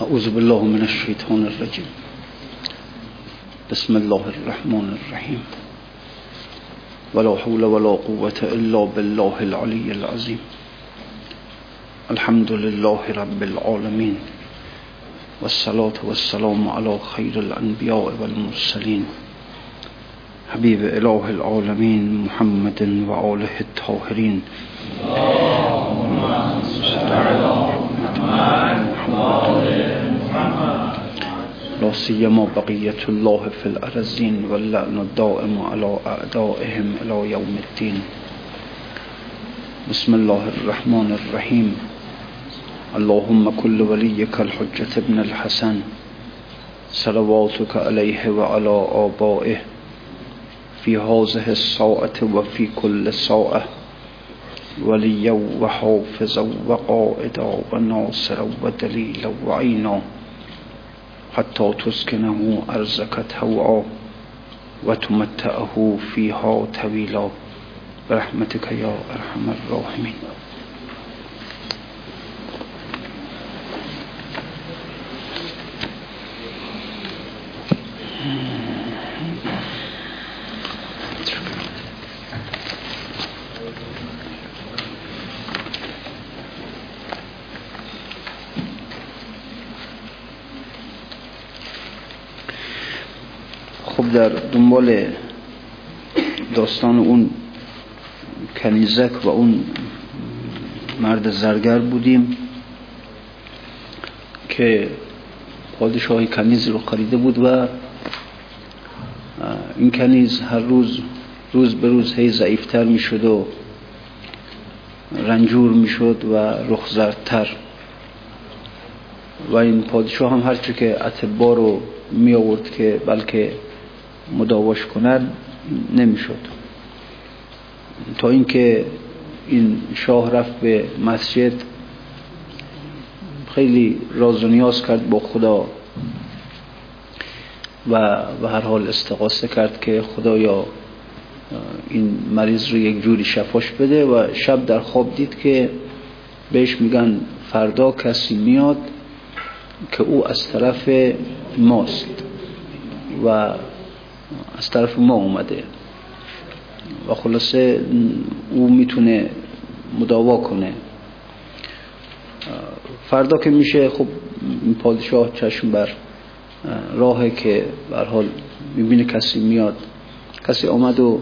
اعوذ بالله من الشیطان الرجیم بسم الله الرحمن الرحیم ولا حول ولا قوة الا بالله العلی العظیم الحمد لله رب العالمین والصلاة والسلام على خیر الانبیاء والمرسلین حبیب اله العالمین محمد و آله الطاهرین اللهم صل علی لا سیما بقیة الله في الأرضین واللعن الدائم على اعدائهم الى یوم الدین. بسم الله الرحمن الرحیم. اللهم كل وليك الحجة ابن الحسن صلواتك عليه وعلى آبائه في هذه الساعة وفي كل ساعة وليا وحافظا وقائدا وناصرا ودليلا وعينا حتى تسكنه أرضك طوعا وتمتعه فيها طويلا برحمتك يا أرحم الراحمين. در دنبال داستان اون کنیزک و اون مرد زرگر بودیم که پادشاهی کنیز رو خریده بود و این کنیز هر روز به روز هی ضعیف‌تر می‌شد و رنجور می‌شد و رخ‌زردتر و این پادشاه هم هرچی که اطبا رو می‌آورد که بلکه مداواش کنن نمیشد، تا اینکه این شاه رفت به مسجد، خیلی راز و نیاز کرد با خدا و به هر حال استغاثه کرد که خدایا این مریض رو یک جوری شفاش بده. و شب در خواب دید که بهش میگن فردا کسی میاد که او از طرف ماست و از طرف ما اومده و خلاصه او میتونه مداوا کنه. فردا که میشه، خب این پادشاه چشم بر راهه که به هر حال میبینه کسی میاد، کسی آمد و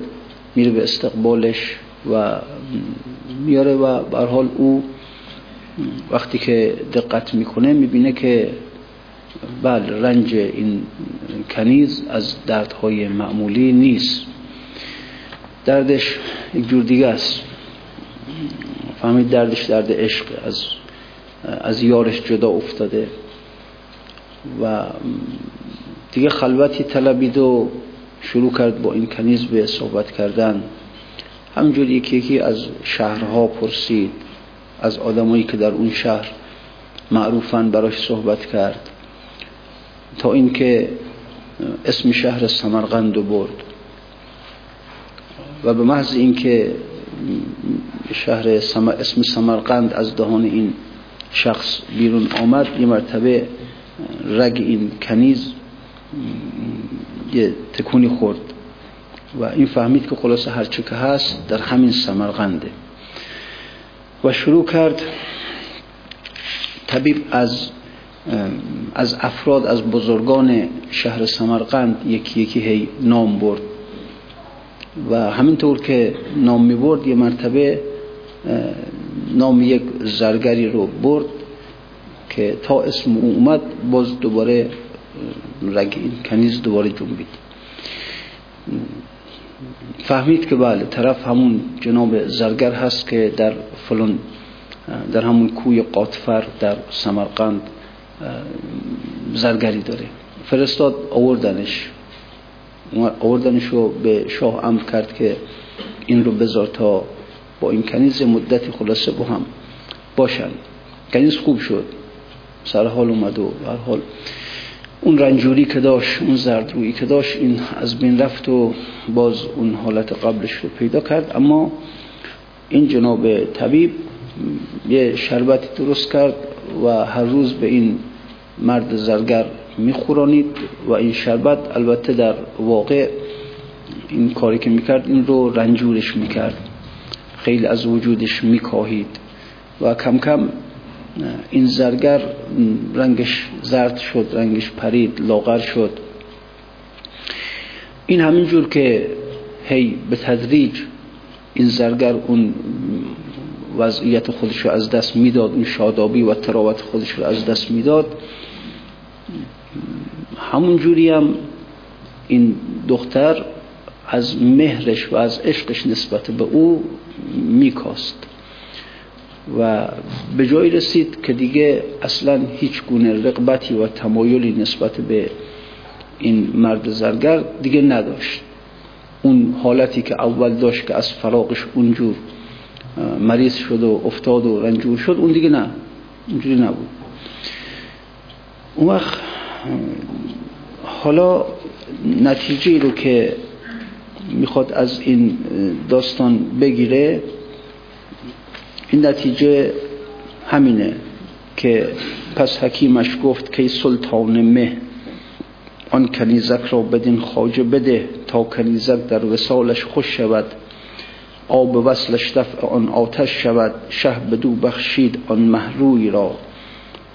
میره به استقبالش و میاره و به هر حال او وقتی که دقت میکنه میبینه که بله، رنج این کنیز از دردهای معمولی نیست، دردش یک جور دیگه است. فهمید دردش درد عشق، از یارش جدا افتاده و دیگه خلوتی طلبید و شروع کرد با این کنیز به صحبت کردن. همجور یکی از شهرها پرسید، از آدمایی که در اون شهر معروفن براش صحبت کرد، تا اینکه اسم شهر سمرقند رو برد و به محض اینکه شهر اسم سمرقند از دهان این شخص بیرون آمد، یه مرتبه رگ این کنیز یه تکونی خورد و این فهمید که خلاصه هرچی که هست در همین سمرقنده و شروع کرد طبیب از افراد، از بزرگان شهر سمرقند یکی یکی هی نام برد و همینطور که نام می برد، یه مرتبه نام یک زرگری رو برد که تا اسم او اومد باز دوباره رگ کنیز دوباره جنبید. فهمید که بله، طرف همون جناب زرگر هست که در همون کوی قاتفر در سمرقند زرگری داره. فرستاد آوردنش رو به شاه امر کرد که این رو بذار تا با این کنیز مدتی خلاصه با هم باشن. کنیز خوب شد، سر حال اومد و هر حال اون رنجوری که داشت، اون زردرویی که داشت، این از بین رفت و باز اون حالت قبلش رو پیدا کرد. اما این جناب طبیب یه شربتی درست کرد و هر روز به این مرد زرگر میخورانید و این شربت البته در واقع این کاری که میکرد این رو رنجورش میکرد، خیلی از وجودش میکاهید و کم کم این زرگر رنگش زرد شد، رنگش پرید، لاغر شد. این همینجور که هی به تدریج این زرگر اون وضعیت خودش رو از دست میداد، اون شادابی و تراوت خودش رو از دست میداد، همونجوری هم این دختر از مهرش و از عشقش نسبت به او میکاست و به جایی رسید که دیگه اصلا هیچ گونه رغبتی و تمایلی نسبت به این مرد زرگر دیگه نداشت. اون حالتی که اول داشت که از فراقش اونجور مریض شد و افتاد و رنجور شد، اون دیگه نه، اونجوری نبود. اون وقت حالا نتیجه رو که میخواد از این داستان بگیره، این نتیجه همینه که پس حکیمش گفت که سلطان مه آن کنیزک را بدین خواجه بده تا کنیزک در وصالش خوش شود، آب وصلش دفع آن آتش شود، شه بدو بخشید آن مهروی را،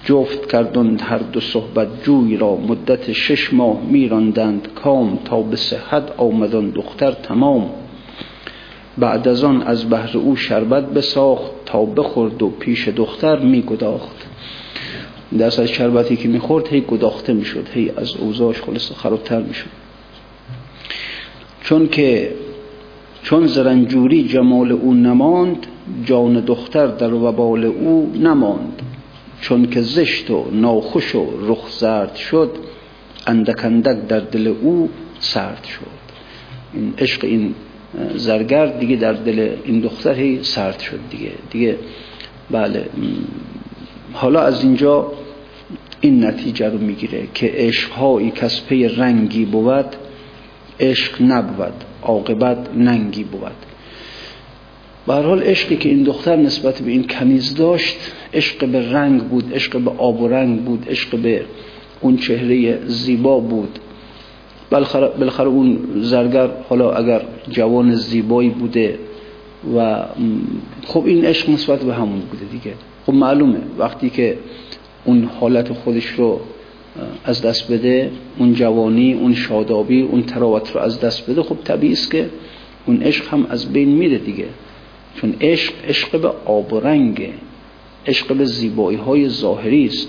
جفت کردند هر دو صحبت جوی را، مدت 6 ماه میراندند کام، تا به صحت آمدان دختر تمام، بعد از آن از بهر او شربت بساخت، تا بخورد و پیش دختر میگداخت. دست از شربتی که میخورد هی گداخته میشد، هی از اوضاعش خلاص خرابتر میشد. چون زرنجوری جمال او نماند، جان دختر در وبال او نماند، چون که زشت و ناخوش و رخ زرد شد، اندک اندک در دل او سرد شد. این عشق این زرگر دیگه در دل این دختر هی سرد شد دیگه بله. حالا از اینجا این نتیجه رو میگیره که عشقهایی کز پی رنگی بود، عشق نبود، عاقبت ننگی بود. به هر حال عشقی که این دختر نسبت به این کنیز داشت، عشق به رنگ بود، عشق به آب و رنگ بود، عشق به اون چهره زیبا بود. بالاخره اون زرگر حالا اگر جوان زیبایی بوده و خب این عشق نسبت به همون بوده دیگه، خب معلومه وقتی که اون حالت خودش رو از دست بده، اون جوانی، اون شادابی، اون تراوت رو از دست بده، خب طبیعی است که اون عشق هم از بین میره دیگه، چون عشق به آب و رنگه، عشق به زیبایی های ظاهری است.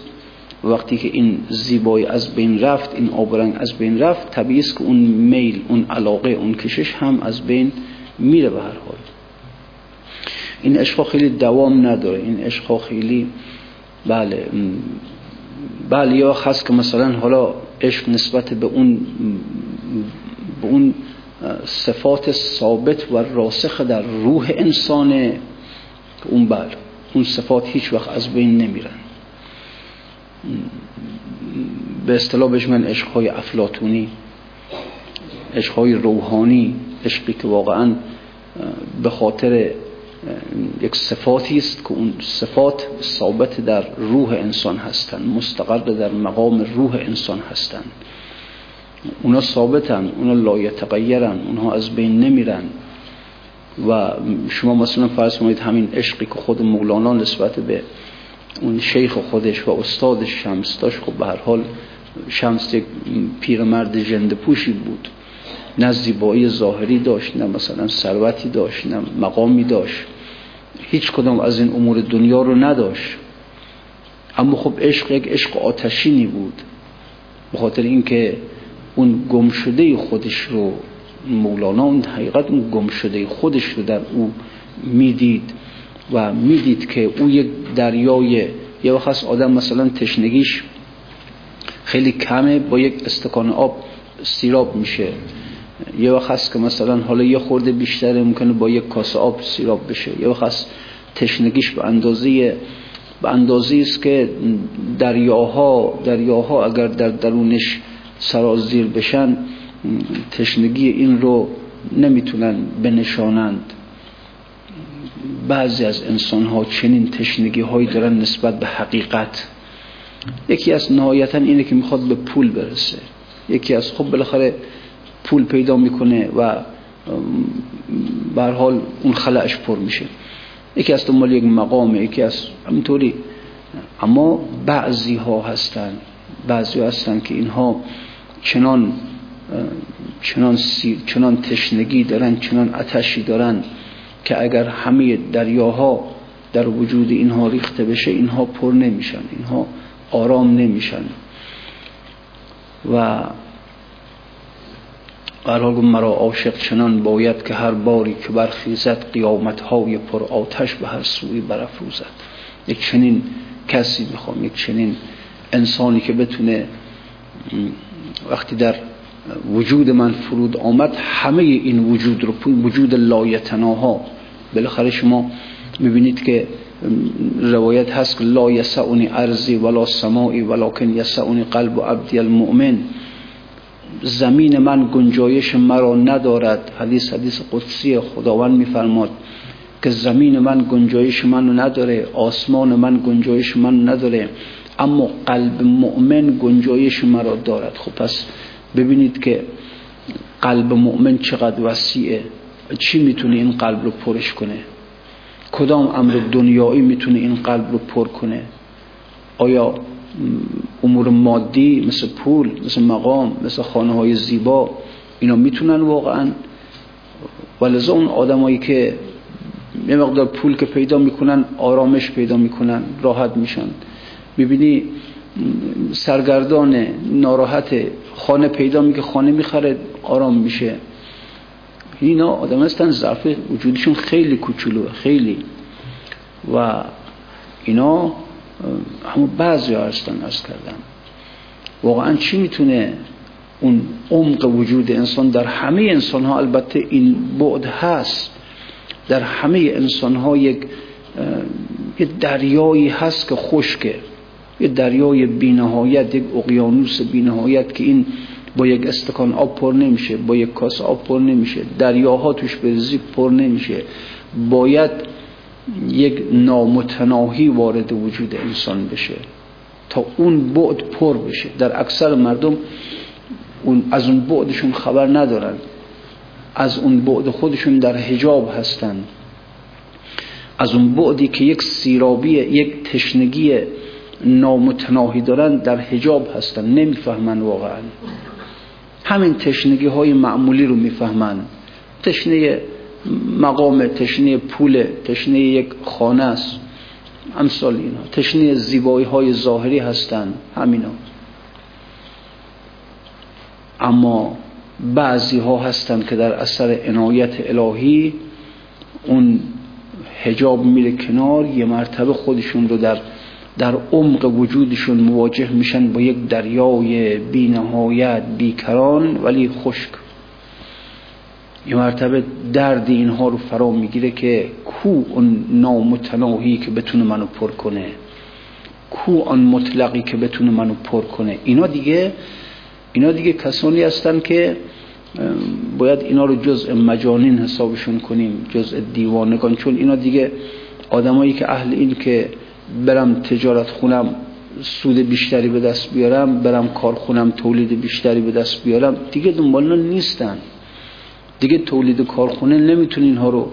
وقتی که این زیبایی از بین رفت، این آب و رنگ از بین رفت، طبیعی است که اون میل، اون علاقه، اون کشش هم از بین میره. به هر حال این عشق خیلی دوام نداره، این عشق خیلی بله یا خاص که مثلا حالا عشق نسبت به اون صفات ثابت و راسخ در روح انسانه، اون بله اون صفات هیچ وقت از بین نمیرن. به اصطلاح بهش من عشقهای افلاطونی، عشقهای روحانی، عشقی که واقعا به خاطر یک صفاتی است که اون صفات ثابت در روح انسان هستند، مستقر در مقام روح انسان هستند، اونا ثابتن، اونا لایتغیرن، اونها از بین نمیرن. و شما مثلا فرض کنید همین عشقی که خود مولانا نسبت به اون شیخ خودش و استاد شمس داشت، خب به هر حال شمس یک پیرمرد ژنده پوشی بود، نه زیبایی ظاهری داشت، نه مثلا ثروتی داشت، نه مقامی داشت، هیچ کدام از این امور دنیا رو نداشت، اما خب عشق یک عشق آتشینی بود، به خاطر اینکه اون گمشده خودش رو مولانا، اون حقیقت اون گمشده خودش رو در او میدید و میدید که او یک دریای، یه وقت از آدم مثلا تشنگیش خیلی کمه، با یک استکان آب سیراب میشه، یه وقت هست که مثلا حالا یه خورده بیشتره ممکنه با یک کاسه آب سیراب بشه، یه وقت هست تشنگیش به اندازه است که دریاها اگر در درونش سرازیر بشن، تشنگی این رو نمیتونن بنشانند. بعضی از انسانها چنین تشنگی هایی دارن نسبت به حقیقت، یکی از نهایتاً اینه که میخواد به پول برسه، یکی از خب بالاخره پول پیدا میکنه و به هر حال اون خلاش پر میشه، یکی از دنبال یک مقامه، یکی از همینطوری. اما بعضی ها هستن که اینها چنان تشنگی دارن، چنان آتشی دارن که اگر همه دریاها در وجود اینها ریخته بشه اینها پر نمیشن، اینها آرام نمیشن. و قرار گفت مرا عاشق چنان باید که هر باری که برخیزد قیامتهای پر آتش به هر سوی برافروزد. یک چنین کسی میخوام، یک چنین انسانی که بتونه وقتی در وجود من فرود آمد همه این وجود رو، وجود لایتناها. بالاخره شما میبینید که روایت هست که لا یسعونی ارضی ولا سماعی ولکن یسعونی قلب عبدی المؤمن، زمین من گنجایش مرا ندارد. حدیث قدسی، خداوند میفرماد که زمین من گنجایش من نداره، آسمان من گنجایش من نداره، اما قلب مؤمن گنجایش مرا دارد. خب پس ببینید که قلب مؤمن چقدر وسیعه، چی میتونه این قلب رو پرش کنه؟ کدام امر دنیایی میتونه این قلب رو پر کنه؟ آیا امور مادی مثل پول، مثل مقام، مثل خانه های زیبا اینا میتونن واقعا؟ ولذا اون آدمایی که یه مقدار پول که پیدا میکنن آرامش پیدا میکنن، راحت میشن. ببینی سرگردان، ناراحت، خانه پیدا میکنه، خانه میخره، آرام میشه. اینا آدم هستن ظرف وجودشون خیلی کوچولوه، خیلی. و اینا همون بعضی هستن عرض کردم. واقعا چی میتونه اون عمق وجود انسان؟ در همه انسان ها البته این بعد هست، در همه انسان ها یک دریایی هست که خشکه، یک دریای بی‌نهایت، یک اقیانوس بی‌نهایت که این با یک استکان آب پر نمیشه، با یک کاسه آب پر نمیشه، دریاها توش بریزی پر نمیشه. باید یک نامتناهی وارد وجود انسان بشه تا اون بعد پر بشه. در اکثر مردم از اون بعدشون خبر ندارن، از اون بعد خودشون در حجاب هستن، از اون بعدی که یک سیرابیه، یک تشنگی نامتناهی دارن در حجاب هستن، نمیفهمن واقعا. همین تشنگی های معمولی رو میفهمن، تشنه مقام، تشنه پول، تشنه یک خانه است، امثال اینا، تشنه زیبایی های ظاهری هستن همینا. اما بعضی ها هستن که در اثر عنایت الهی اون حجاب میره کنار، یه مرتبه خودشون رو در عمق وجودشون مواجه میشن با یک دریای بی نهایت، بیکران، ولی خشک. یه مرتبه درد اینها رو فرا میگیره که کو اون نامتناهی که بتونه منو پر کنه، کو آن مطلقی که بتونه منو پر کنه. اینا دیگه کسانی هستن که باید اینا رو جزء مجانین حسابشون کنیم، جزء دیوانگان. چون اینا دیگه آدمایی که اهل این که برم تجارت خونم سود بیشتری به دست بیارم، برم کارخونم تولید بیشتری به دست بیارم، دیگه دنبالنا نیستن. دیگه تولید و کارخونه نمیتونه اینها رو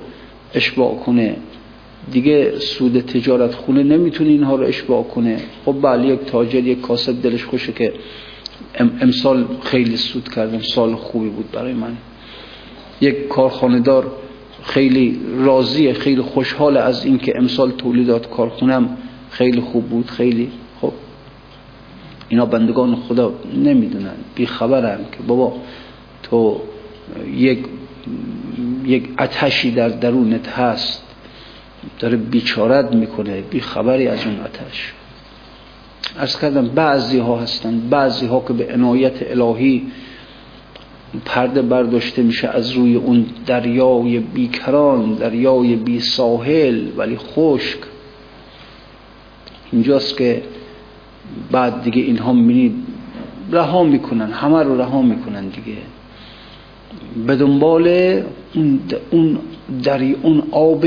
اشباع کنه، دیگه سود تجارت خونه نمیتونه اینها رو اشباع کنه. خب بله، یک تاجر یک کاسب دلش خوشه که امسال خیلی سود کردم، سال خوبی بود برای من. یک کارخانه دار خیلی راضیه، خیلی خوشحال از این که امسال تولیدات کارخونم خیلی خوب بود، خیلی خوب. اینا بندگان خدا نمیدونن، بیخبرن که بابا تو یک آتشی در درونت هست داره بیچارت میکنه، بیخبری از اون آتش. عرض کردم بعضی ها هستن، بعضی ها که به عنایت الهی پرده برداشته میشه از روی اون دریای بیکران، دریای بی ساحل ولی خشک. اینجاست که بعد دیگه اینها میبینید رها میکنن، همه رو رها میکنن دیگه، به دنبال اون آب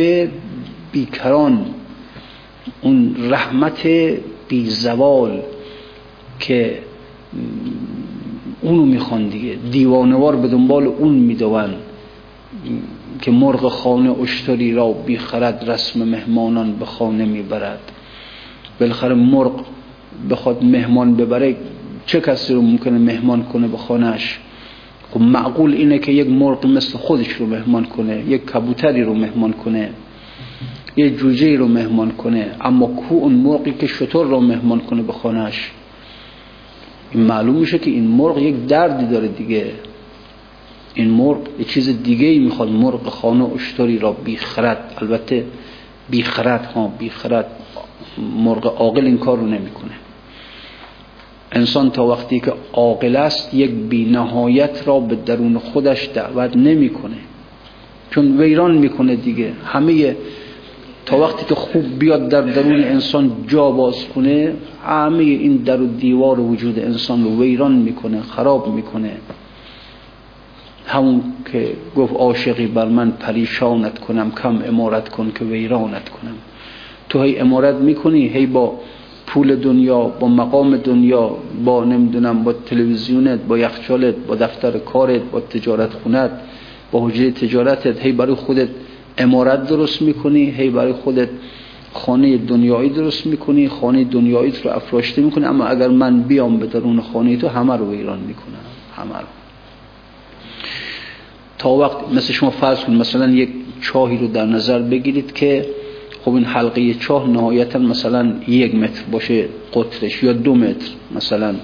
بیکران، اون رحمت بی زوال، که اونو میخوان دیگه، دیوانوار به دنبال اون میدون که مرغ خانه اشتری را بیخرد، رسم مهمانان به خانه میبرد. بالاخره مرغ بخواد مهمان ببره، چه کسی رو ممکنه مهمان کنه به خانهش؟ خب معقول اینه که یک مرغ مثل خودش رو مهمان کنه، یک کبوتری رو مهمان کنه، یک جوجه رو مهمان کنه، اما کو اون مرغی که شتر رو مهمان کنه به خانهش؟ این معلوم میشه که این مرغ یک دردی داره دیگه، این مرغ یه چیز دیگه ای میخواد. مرغ خانه اشتری را بیخرد، البته بیخرد ها، بیخرد مرغ عاقل این کار رو نمیکنه. انسان تا وقتی که عاقل است یک بینهایت را به درون خودش دعوت نمیکنه، چون ویران میکنه دیگه. همه تا وقتی که خوب بیاد در درون انسان جا باز کنه، همه این در و دیوار وجود انسان رو ویران میکنه، خراب میکنه. همون که گفت عاشقی بر من پریشانت کنم، کم عمارت کن که ویرانت کنم. تو هی عمارت میکنی، هی با پول دنیا، با مقام دنیا، با نمیدونم با تلویزیونت، با یخچالت، با دفتر کارت، با تجارت خونت، با حجره تجارتت، هی برای خودت عمارت درست میکنی، هی برای خودت خانه دنیایی درست میکنی، خانه دنیاییت رو افراشته میکنی. اما اگر من بیام به درون خانه تو، همه رو ویران میکنم، همه رو. تا وقت مثل شما فرض کنید مثلا یک چاهی رو در نظر بگیرید که خب این حلقه چاه نهایتا مثلا 1 متر باشه قطرش، یا 2 متر مثلا،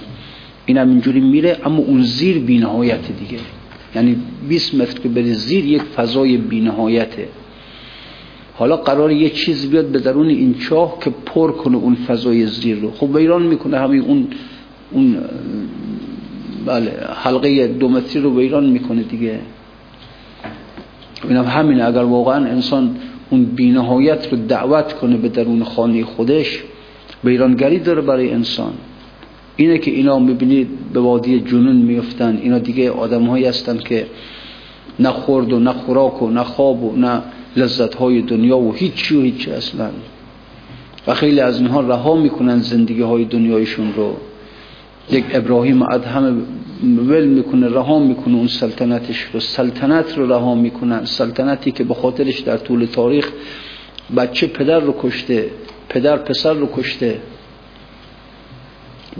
اینم اینجوری میره، اما اون زیر بی نهایت دیگه، یعنی 20 متر که بری زیر یک فضای بی نهایته. حالا قراره یه چیز بیاد به درون این چاه که پر کنه اون فضای زیر رو، خب ویران میکنه همین اون بله حلقه 2 متری رو ویران میکنه دیگه. اینم همین، اگر واقعا انسان اون بی‌نهایت رو دعوت کنه به درون خانه خودش، ویرانگری داره برای انسان. اینه که اینا میبینید به وادی جنون میفتن. اینا دیگه آدم‌هایی هستن که نه خورد و نه خوراک و نه خواب و نه لذت‌های دنیا و هیچی و هیچی اصلا، و خیلی از اینها رها میکنن زندگی‌های دنیایشون رو. یک ابراهیم ادهم ول میکنه، رها میکنه اون سلطنتش رو، سلطنت رو رها میکنن، سلطنتی که به خاطرش در طول تاریخ بچه پدر رو کشته، پدر پسر رو کشته.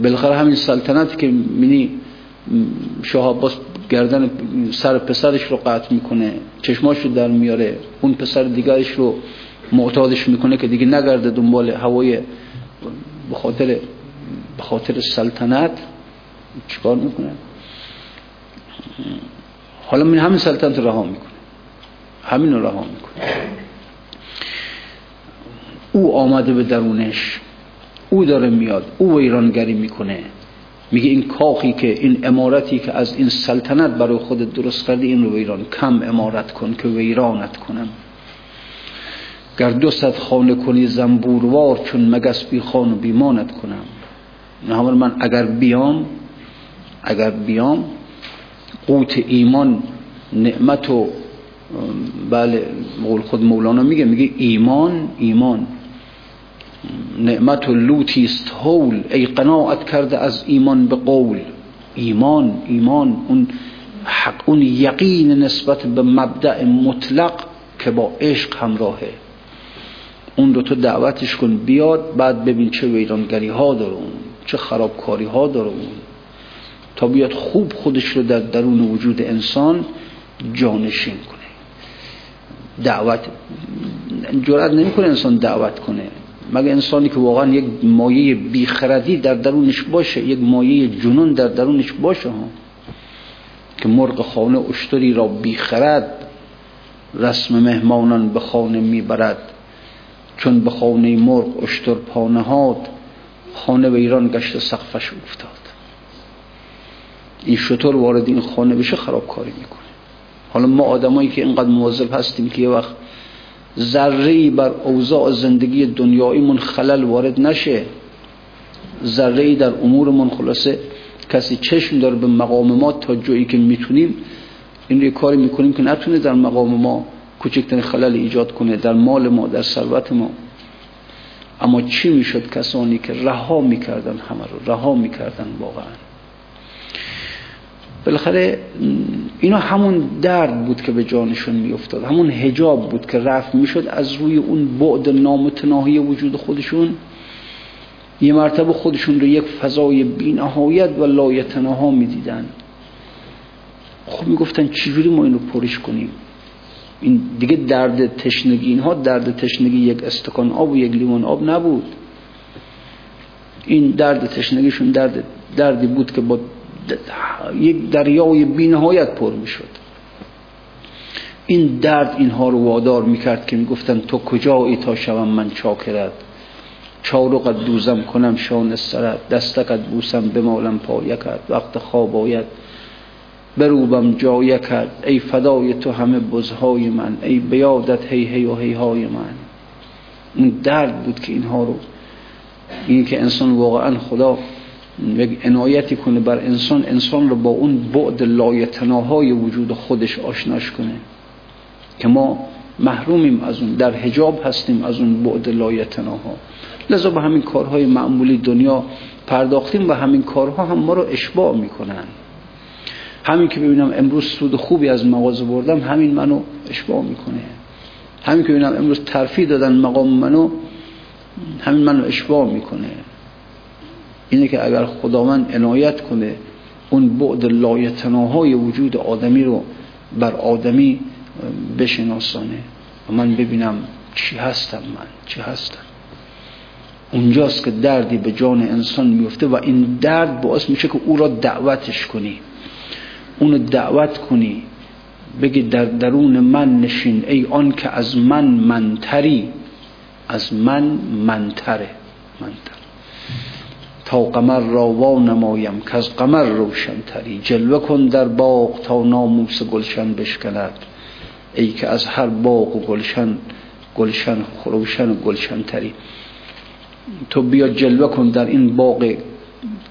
بالاخره همین سلطنتی که مینی شاه عباس گردن سر پسرش رو قطع میکنه، چشماش رو در میاره، اون پسر دیگرش رو معتادش میکنه که دیگه نگرده دنبال هوای، به خاطر سلطنت چیکار میکنه؟ حالا من همین سلطنت رو رها میکنه، همین رو رها میکنه. او آمده به درونش، او داره میاد، او ویرانگری میکنه. میگه این کاخی که، این عمارتی که از این سلطنت برای خودت درست کردی، این رو ویران، کم عمارت کن که ویرانت کنم. گر 200 خانه کنی زنبوروار، چون مگس بی خان و بیمانت کنم. نه من اگر بیام قوت ایمان، نعمت و بله قول خود مولانا میگه ایمان نعمت و لوتیست هول، ای قناعت کرده از ایمان به قول. ایمان اون حق، اون یقین نسبت به مبدأ مطلق که با عشق همراهه، اون رو تو دعوتش کن بیاد، بعد ببین چه ویرانگری ها داره اون، چه خرابکاری ها داره اون، تا بیاد خوب خودش رو در درون وجود انسان جانشین کنه. دعوت جرأت نمیکنه انسان دعوت کنه، مگه انسانی که واقعا یک مایه بیخردی در درونش باشه، یک مایه جنون در درونش باشه ها. که مرغ خانه اشتری را بیخرد، رسم مهمانان به خانه میبرد، چون به خانه مرغ اشتر پا نهاد، خانه ویران گشت سقفش افتاد. این شطور وارد این خانه بشه خرابکاری میکنه. حالا ما آدمایی که اینقدر مواظب هستیم که یه وقت ذره‌ای بر اوضاع زندگی دنیاییمون خلل وارد نشه، ذره‌ای در امورمون، خلاصه کسی چشم داره به مقام ما، تا جایی که میتونیم این رو کاری میکنیم که نتونه در مقام ما کوچکترین خلل ایجاد کنه، در مال ما، در ثروت ما. اما چی میشد کسانی که رها میکردن، همه رو رها میکردن واقعا. بالاخره اینا همون درد بود که به جانشون میافتاد، همون حجاب بود که رفع میشد از روی اون بعد نامتناهی وجود خودشون. یه مرتبه خودشون رو یک فضای بی‌نهایت و لایتناها میدیدن. خب میگفتن چجوری ما اینو پرش کنیم؟ این دیگه درد تشنگی، اینها درد تشنگی یک استکان آب و یک لیوان آب نبود. این درد تشنگیشون دردی بود که با یک دریای بی‌نهایت پر میشد. این درد اینها رو وادار میکرد که میگفتن تو کجایی تا شوم من چاکرت، چارقت دوزم کنم شان سرت، دستکت بوسم بمالم پایکت، وقت خواب آید بروبم جایه کرد، ای فدای تو همه بزهای من، ای بیادت هی هی و هی های من. این درد بود که اینها رو، این که انسان واقعا خدا عنایتی کنه بر انسان، انسان رو با اون بعد لایتناهای وجود خودش آشناش کنه که ما محرومیم از اون، در حجاب هستیم از اون بعد لایتناها. لذا به همین کارهای معمولی دنیا پرداختیم و همین کارها هم ما رو اشباع میکنن. همین که ببینم امروز سود خوبی از مغازه بردم، همین منو اشباع میکنه. همین که ببینم امروز ترفیع دادن مقام منو، همین منو اشباع میکنه. اینه که اگر خداوند عنایت کنه اون بعد لایتناهای وجود آدمی رو بر آدمی بشناسانه و من ببینم چی هستم. اونجاست که دردی به جان انسان میفته و این درد باعث میشه که او را دعوتش کنی، اونو دعوت کنی، بگی در درون من نشین، ای آن که از من منتری، از من منتر. تا قمر را وانمایم که از قمر روشنتری، جلوه کن در باغ تا ناموس گلشن بشکند، ای که از هر باغ و گلشن روشن و گلشنتری. تو بیا جلوه کن در این باغ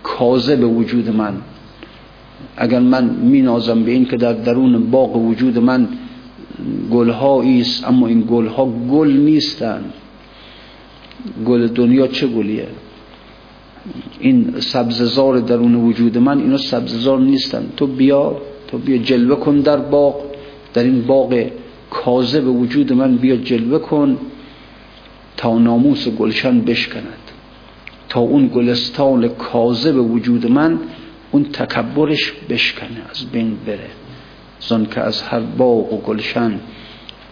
کاذب وجود من. اگر من مینازم به این که در درون باغ وجود من گلهایی است، اما این گلها گل نیستن. گل دنیا چه گلیه؟ این سبززار درون وجود من، اینا سبززار نیستن. تو بیا جلوه کن در باغ، در این باغ کاذب وجود من بیا جلوه کن تا ناموس گلشن بشکند، تا اون گلستان کاذب وجود من اون تکبرش بشکنه، از بین بره، زن که از هر باغ و گلشن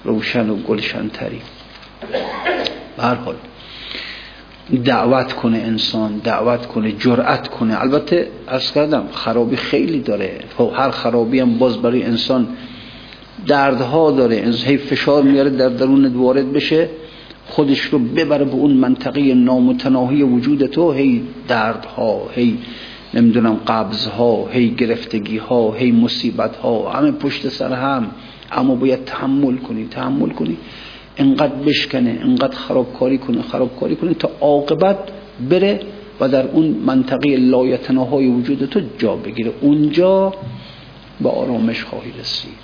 روشن و گلشن تری. به هر حال دعوت کنه انسان، دعوت کنه، جرأت کنه. البته عرض کردم خرابی خیلی داره، هر خرابی هم باز برای انسان دردها داره. انسان هی فشار میاره در درونت وارد بشه، خودش رو ببره به اون منطقه نامتناهی وجود تو، هی دردها، هی نمیدونم قبض ها، هی گرفتگی ها، هی مصیبت ها، همه پشت سر هم. اما باید تحمل کنی، انقدر بشکنه، انقدر خرابکاری کنه تا عاقبت بره و در اون منطقه لایتناهای وجود تو جا بگیره. اونجا به آرامش خواهی رسید،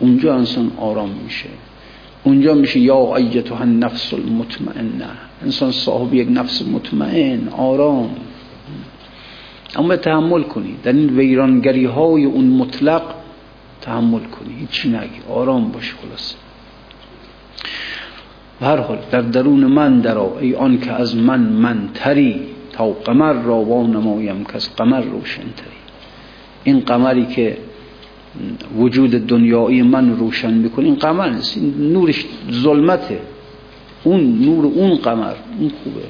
اونجا انسان آرام میشه، اونجا میشه یا ایتها النفس المطمئنه، انسان صاحب یک نفس مطمئن، آرام. اما تحمل کنی در این ویرانگری های اون مطلق، تحمل کنی، هیچی نگی، آرام باش، خلاص. به هر حال در درون من درآ، ای آن که از من منتری، تا قمر را وانمایم که از قمر روشنتری. این قمری که وجود دنیایی من روشن میکنه، این قمر نیست، این نورش ظلمته. اون نور اون قمر، اون خوبه.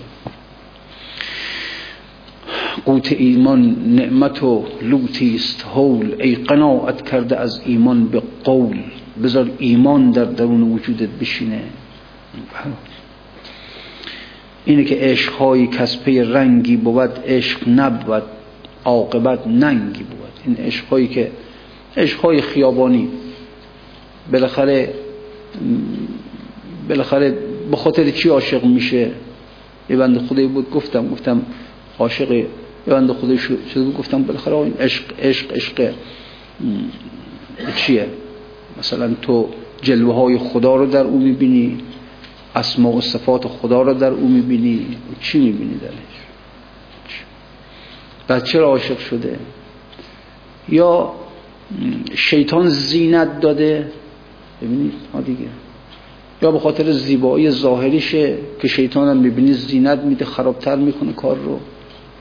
قوت ایمان نعمت و لوتیست هول، ای قناعت کرده از ایمان به قول. بذار ایمان در درون وجودت بشینه. اینه که عشقهایی کسپه رنگی بود، عشق نبود، عاقبت ننگی بود. این عشقهایی که عشقهای خیابانی، بالاخره به خاطر چی عاشق میشه؟ یه بنده خدایی بود، گفتم عاشق یه بنده خدایی شده بود، گفتم بالاخره این عشق چیه؟ مثلا تو جلوه های خدا رو در او میبینی، اسماء و صفات خدا را در او میبینی، چی میبینی درش؟ بچه را عاشق شده، یا شیطان زینت داده، ببینید ها دیگه، یا به خاطر زیبایی ظاهریشه که شیطان هم میبینی زینت میده، خرابتر میکنه کار رو،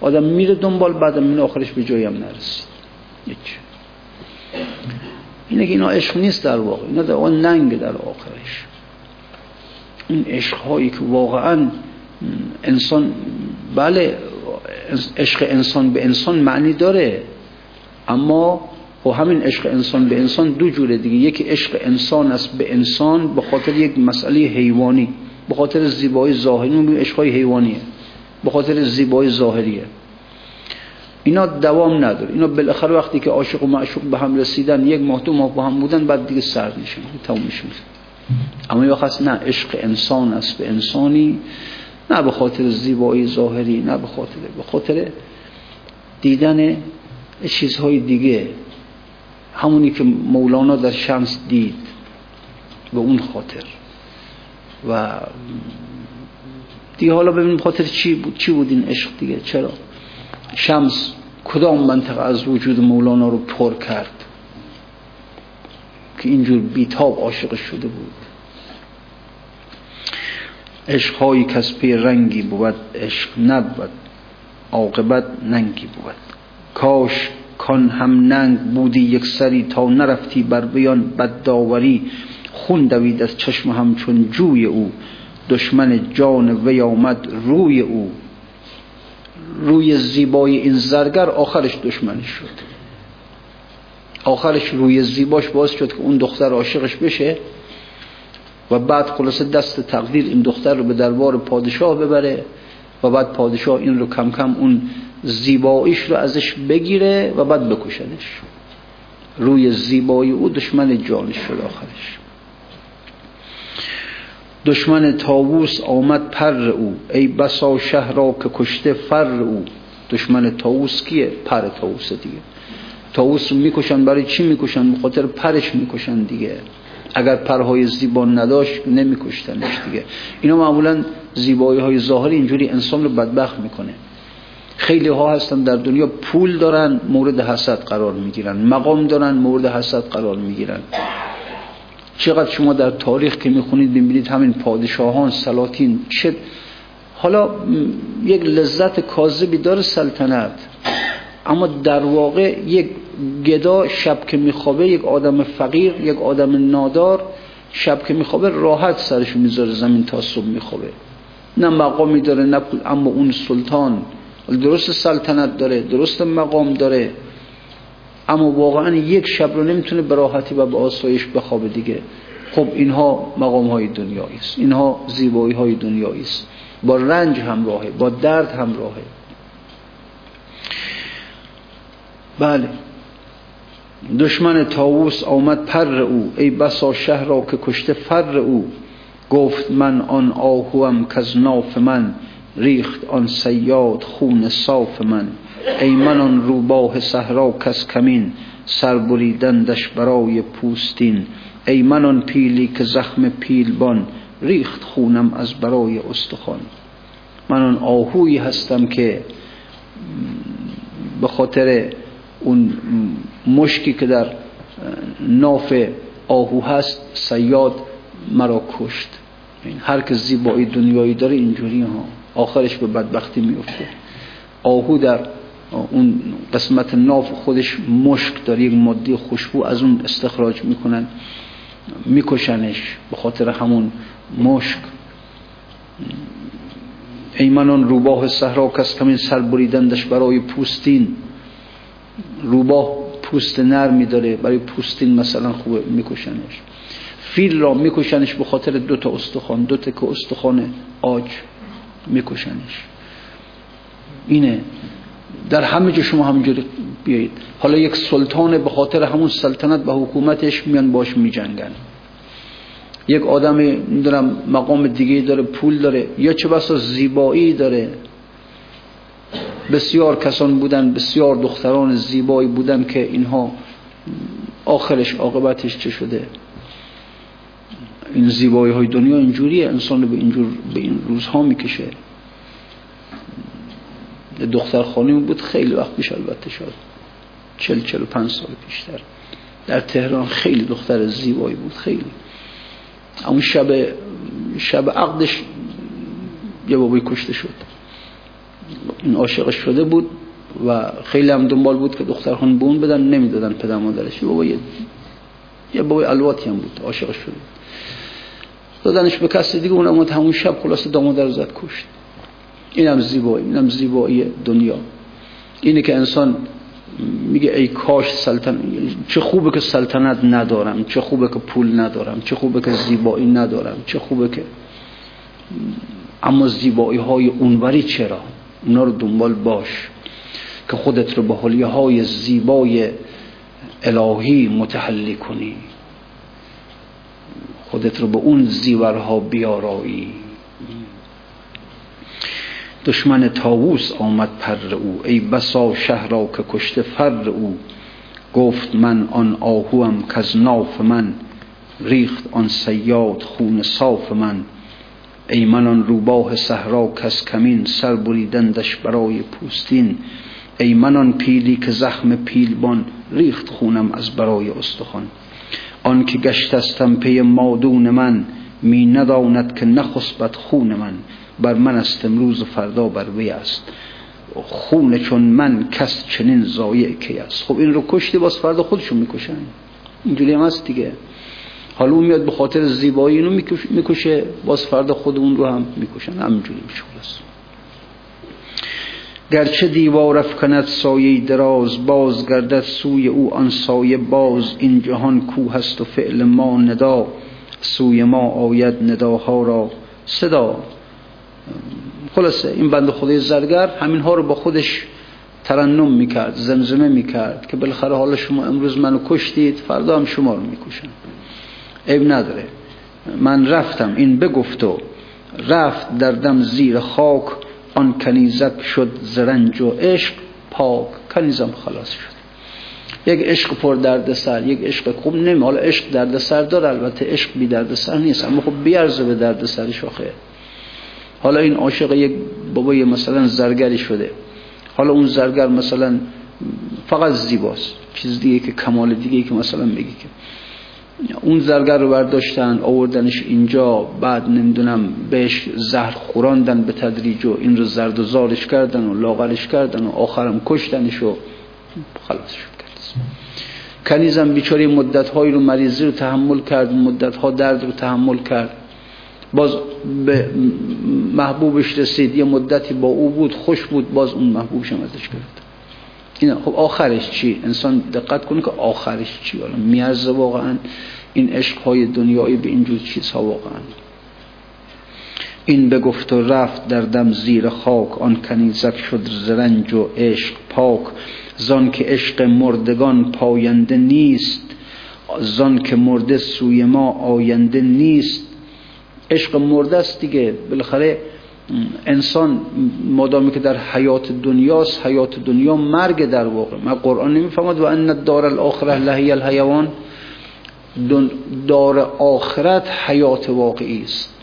آدم میره دنبال، بعدم میره آخرش به جایی هم نرسید. هیچ. اینه که اینا عشق نیست در واقع، اینا در واقع ننگ در آخرش. این عشق هایی که واقعا انسان، بله عشق انسان به انسان معنی داره، اما و همین عشق انسان به انسان دو جوره دیگه. یکی عشق انسان است به انسان به خاطر یک مسئله حیوانی، به خاطر زیبایی ظاهری، اون عشقای حیوانیه، به خاطر زیبایی ظاهریه. اینا دوام نداره، اینا بالاخره وقتی که عاشق و معشوق به هم رسیدن، یک ماه دو ماه با هم بودن، بعد دیگه سرد میشن، تموم میشن. اما یه خاص نه، عشق انسان است به انسانی، نه به خاطر زیبایی ظاهری، نه به خاطر دیدن چیزهای دیگه، همونی که مولانا در شمس دید، به اون خاطر. و دیگه حالا ببینیم خاطر چی بود این عشق دیگه، چرا شمس کدام منطقه از وجود مولانا رو پر کرد که اینجور بیتاب عاشق شده بود؟ عشقهایی کس پی رنگی بود، عشق نبود عاقبت ننگی بود. کاش کان هم ننگ بودی یک سری، تا نرفتی بر بیان بد داوری. خون دوید از چشم همچون جوی او، دشمن جان وی آمد روی او. روی زیبای این زرگر آخرش دشمنش شد، آخرش روی زیباش باعث شد که اون دختر عاشقش بشه و بعد خلاصه دست تقدیر این دختر رو به دربار پادشاه ببره و بعد پادشاه این رو کم کم اون زیباییش رو ازش بگیره و بعد بکشنش. روی زیبایی او دشمن جانش شد آخرش. دشمن طاووس آمد پر او، ای بسا شهرا که کشته فر او. دشمن طاووس کیه؟ پر طاووس دیگه. طاووس رو میکشن، برای چی میکشن؟ بخاطر پرش میکشن دیگه. اگر پرهای زیبا نداشت نمیکشتنش دیگه. اینا معمولا زیبایی های ظاهری اینجوری انسان رو بدبخت میکنه. خیلی ها هستن در دنیا پول دارن، مورد حسد قرار میگیرن، مقام دارن، مورد حسد قرار میگیرن. چقدر شما در تاریخ که میخونید میبینید همین پادشاهان، سلاطین، چه حالا یک لذت کاذبی داره سلطنت، اما در واقع یک گدا شب که میخوابه، یک آدم فقیر، یک آدم نادار شب که میخوابه راحت سرش میذاره زمین تا صبح میخوابه. نه مقامی داره نه پول، اما اون سلطان درست سلطنت داره، درست مقام داره، اما واقعا یک شب رو نمیتونه به راحتی و به آسایش بخوابه دیگه. خب اینها مقام های دنیایی است، اینها زیبایی های دنیایی است، با رنج همراهه، با درد همراهه. بله، دشمن طاووس آمد پر او، ای بسا شهر را که کشته فر او. گفت من آن آهوام کز ناف من، ریخت آن صیاد خون صاف من. ای من آن روباه صحرا کز کمین، سر بریدندش برای پوستین. ای من آن پیلی که زخم پیلبان، ریخت خونم از برای استخوان. من آن آهویی هستم که به خاطر اون مشکی که در ناف آهو هست صیاد مرا کشت. هر که زیبایی دنیایی داره اینجوری ها آخرش به بدبختی میفته. آهو در اون قسمت ناف خودش مشک داره، یک ماده خوشبو، از اون استخراج میکنن، میکشنش به خاطر همون مشک. ای من آن روباه صحرا کس کمین، سر بریدندش برای پوستین. روباه پوست نرمی داره، برای پوستین مثلا خوبه، میکشنش. فیل را میکشنش به خاطر دو تا استخوان، دو تا که استخوان آج، میکشنش. اینه در همه جا شما همینجوری بیایید. حالا یک سلطان به خاطر همون سلطنت و حکومتش میان باش میجنگن. یک آدم میدونم مقام دیگه داره، پول داره، یا چه بسا زیبایی داره. بسیار کسان بودن، بسیار دختران زیبایی بودن که اینها آخرش عاقبتش چه شده؟ این زیبایی های دنیا اینجوریه، انسان به این روزها میکشه. دختر خانمی بود خیلی وقت پیش، البته شد 40-45 سال پیشتر، در تهران. خیلی دختر زیبایی بود، خیلی. اون شب عقدش یه بابای کشته شد، این عاشقش شده بود و خیلی هم دنبال بود که دختر خانم به اون بدن، نمیدادن پدر مادرش. یه بابای الواتی هم بود، عاشقش شده بود، دادنش به کسی دیگه، اونم همون شب خلاصه داماد رو زد، کشت. اینم زیبایی دنیا. اینه که انسان میگه ای کاش سلطنت، چه خوبه که سلطنت ندارم، چه خوبه که پول ندارم، چه خوبه که زیبایی ندارم، چه خوبه که. اما زیبایی های اونوری چرا؟ اونا رو دنبال باش که خودت رو به حالیه های زیبای الهی متحلی کنی، خودت رو به اون زیورها بیارایی. دشمن طاووس آمد پر او، ای بسا شهرا که کشته فر او. گفت من آن آهوام کز ناف من، ریخت آن صیاد خون صاف من. ای من آن روباه صحرا کز کمین، سر بریدندش برای پوستین. ای من آن پیلی که زخم پیلبان، ریخت خونم از برای استخوان. آن که گشتستم پی مادون من، می نداند که نخسبد خون من. بر من است امروز و فردا بر وی است، خون چون من کس چنین ضایع کی است. خب این رو کشتی، باز فردا خودشون میکشن، اینجوری هم هست دیگه. حالا اون میاد به خاطر زیبایی اینو میکشه، باز فردا خودمون رو هم میکشن، همینجوری میشه خلاص. گرچه دیوار افکند سایه دراز، باز گردد سوی او آن سایه باز. این جهان کوه است و فعل ما ندا، سوی ما آید نداها را صدا. خلاصه این بند خدای زرگر همین ها رو با خودش ترنم میکرد، زمزمه میکرد که بالاخره حالا شما امروز منو کشتید، فردا هم شما رو میکشن، عیب نداره. من رفتم این بگفت و رفت، در دم زیر خاک. آن کنیزک شد زرنج و عشق پاک، کنیزم خلاص شد. یک عشق پر دردسر، یک عشق خوب نمی، حالا عشق دردسر داره البته، عشق بی دردسر نیست، اما خب بیارزه به دردسرش آخه. حالا این عاشق یک بابای مثلا زرگری شده، حالا اون زرگر مثلا فقط زیباست، چیز دیگه که کمال دیگه که مثلا بگی که اون زرگر رو برداشتن آوردنش اینجا، بعد نمیدونم بهش زهر خوراندن به تدریج و این رو زرد و زارش کردن و لاغرش کردن و آخرم کشتنش و خلاصش کردن. کنیزم بیچاره مدت‌هایی رو مریضی رو تحمل کرد، مدت‌ها درد رو تحمل کرد، باز به محبوبش رسید، یه مدتی با او بود، خوش بود، باز اون محبوبش هم ازش گرفت. این خب آخرش چی؟ انسان دقت کنه که آخرش چی؟ حالا میارزه واقعا این عشق‌های دنیایی به اینجور چیزها؟ واقعا این بگفت و رفت، در دم زیر خاک. آن کنیزک شد زرنج و عشق پاک، زان که عشق مردگان پاینده نیست، زان که مرده سوی ما آینده نیست. عشق مرده است دیگه، بالاخره انسان مادامی که در حیات دنیاست، حیات دنیا مرگ در واقع. من قرآن نمیفهمد و ان الدار الاخره لهی الحیوان، دار آخرت حیات واقعی است.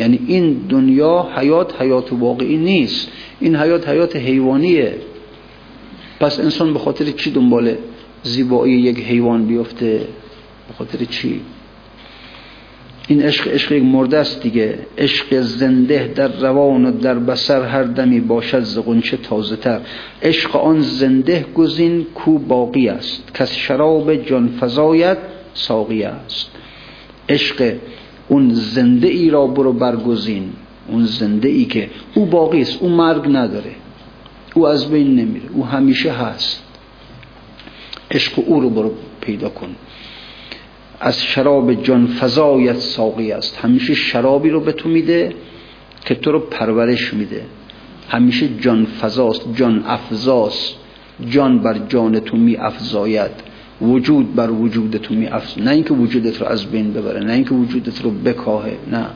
یعنی این دنیا حیات واقعی نیست، این حیات حیوانیه. پس انسان به خاطر چی دنبال زیبایی یک حیوان بیفته؟ به خاطر چی؟ این عشق یک مرده است دیگه. عشق زنده در روان و در بصر، هر دمی باشد ز غنچه تازه تر. عشق آن زنده گزین کو باقی است، کس شراب جان فزایت ساقی است. عشق اون زنده ای را برو برگزین، اون زنده ای که او باقی است، او مرگ نداره، او از بین نمیره، او همیشه هست. عشق او رو برو پیدا کن. از شراب جان فزایت ساقی است، همیشه شرابی رو به تو میده که تو رو پرورش میده، همیشه جان فزاست، جان افزاست، جان بر جان تو می افزاید، وجود بر وجود تو می افزاید. نه اینکه وجودت رو از بین ببره، نه اینکه وجودت رو بکاهه، نه،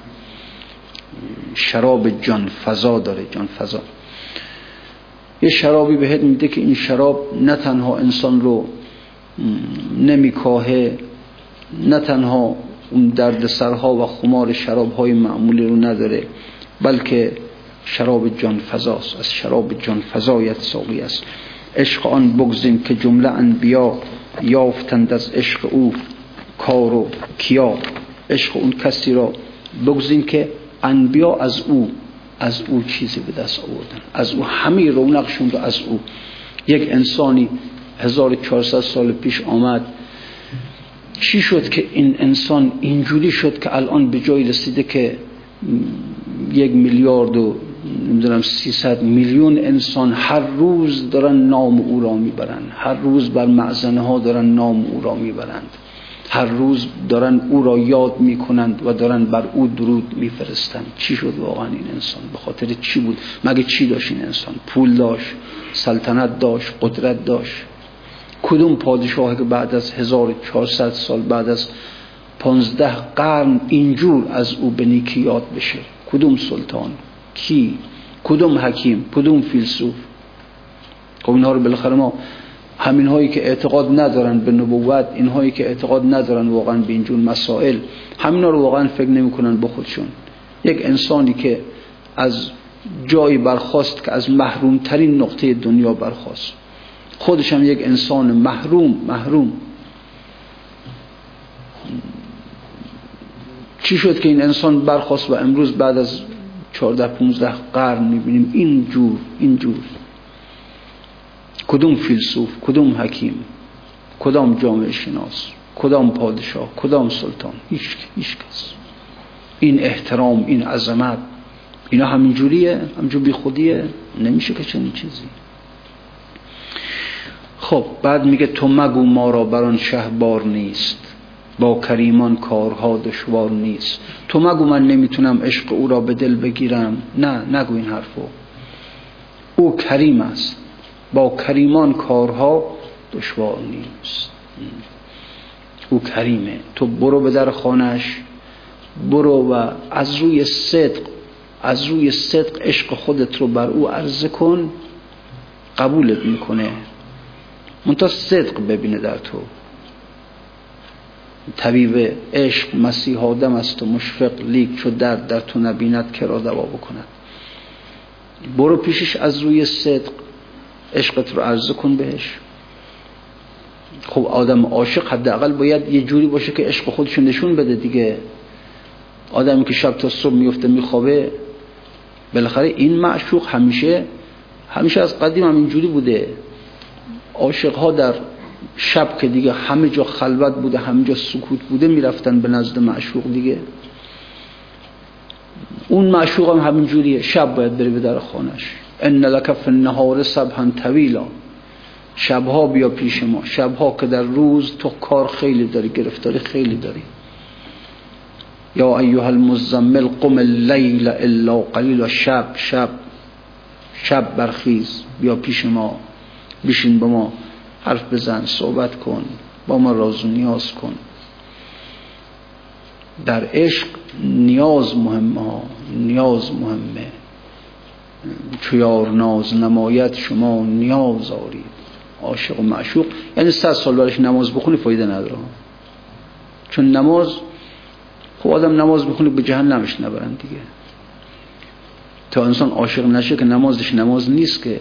شراب جان فزا داره، جان فزا. یه شرابی بهت میده که این شراب نه تنها انسان رو نمیکاهه، نه تنها اون دردسرها و خمار شرابهای معمولی رو نداره، بلکه شراب جان فزاست، از شراب جان فزایت ساقی است. عشق آن بگزین که جمله انبیا یافتند از عشق او کار و کیا. عشق اون کسی را بگزین که انبیا از او چیزی به دست آوردن، از او همه رونقشون رو از او. یک انسانی 1400 سال پیش آمد، چی شد که این انسان اینجوری شد که الان به جای رسیده که 1 میلیارد و 300 میلیون انسان هر روز دارن نام او را میبرن، هر روز بر معزنه ها دارن نام او را میبرند، هر روز دارن او را یاد میکنند و دارن بر او درود میفرستند. چی شد واقعا این انسان؟ به خاطر چی بود؟ مگه چی داشت این انسان؟ پول داشت، سلطنت داشت، قدرت داشت؟ کدوم پادشاه که بعد از 1400 سال، بعد از 15 قرن اینجور از او به نیکی یاد بشه؟ کدوم سلطان؟ کی؟ کدوم حکیم؟ کدوم فیلسوف؟ خب اینها رو بالاخره ما، همین هایی که اعتقاد ندارن به نبوت، این هایی که اعتقاد ندارن واقعا به اینجور مسائل، همینا رو واقعا فکر نمی کنن به خودشون. یک انسانی که از جایی برخواست که از محروم ترین نقطه دنیا برخواست، خودش هم یک انسان محروم. چی شد که این انسان برخواست و امروز بعد از 14-15 قرن میبینیم اینجور؟ کدوم فیلسوف، کدوم حکیم، کدام جامعه شناس، کدام پادشاه، کدام سلطان؟ هیچ کس. این احترام، این عظمت، اینا همینجوریه؟ همینجور بی خودیه؟ نمیشه که چنین چیزی. خب بعد میگه تو مگو ما را بران شه بار نیست، با کریمان کارها دشوار نیست. تو مگو من نمیتونم عشق او را به دل بگیرم. نه، نگو این حرفو. او کریم است، با کریمان کارها دشوار نیست. او کریمه، تو برو به در خانهش، برو و از روی صدق عشق خودت رو بر او عرضه کن، قبولت میکنه. منتها صدق ببینه در تو. طبیب عشق مسیح آدم است و مشفق، لیک چو درد در تو نبیند که را دوا بکند. برو پیشش، از روی صدق عشقت رو عرضه کن بهش. خب آدم عاشق حداقل باید یه جوری باشه که عشق خودش نشون بده دیگه. آدمی که شب تا صبح میفته میخوابه، بالاخره این معشوق همیشه از قدیم هم اینجوری بوده. عاشق ها در شب که دیگه همه جا خلوت بوده، همه جا سکوت بوده، میرفتن به نزد معشوق دیگه. اون معشوق هم همین جوریه، شب باید بره به در خانهش. ان لک فی النهار سبحا طویلا، شبها بیا پیش ما، شبها که در روز تو کار خیلی داری، گرفتاری خیلی داری. یا ایها المزمل قم اللیل الا قلیلا، شب برخیز، بیا پیش ما، بشین با ما حرف بزن، صحبت کن با ما، راز و نیاز کن. در عشق نیاز مهمه. چو یار ناز نماید شما نیاز آرید. عاشق و معشوق، یعنی 100 سال برش نماز بخونی فایده نداره، چون نماز، خب آدم نماز بخونه به جهنمش نبرن دیگه. تا انسان عاشق نشه که نمازش نماز نیست، که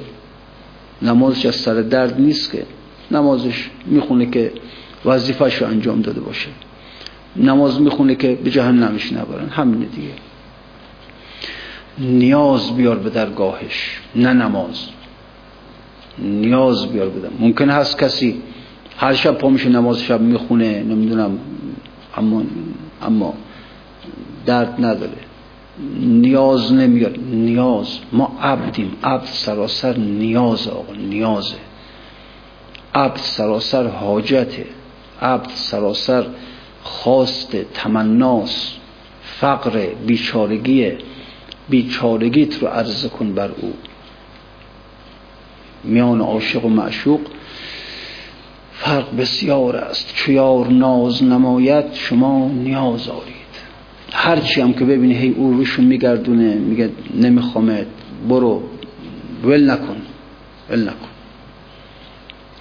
نمازش از سر درد نیست، که نمازش میخونه که وظیفه‌اش رو انجام داده باشه، نماز میخونه که به جهنمش نبرن. همینه دیگه. نیاز بیار به درگاهش، نه نماز. نیاز بیار بدم. ممکن هست کسی هر شب پا میشه نماز شب میخونه، نمیدونم، اما درد نداره، نیاز نمیاد. نیاز، ما عبدیم، عبد سراسر نیاز. آقا نیازه، عبد سراسر حاجته، عبد سراسر خواسته، تمناست، فقر، بیچارگیه. بیچارگیت رو عرضه کن بر او. میان عاشق و معشوق فرق بسیار است. چو یار ناز نماید شما نیاز آرید. هرچی هم که ببینی هی او روشو میگردونه، میگه نمیخوامت، برو، ول نکن،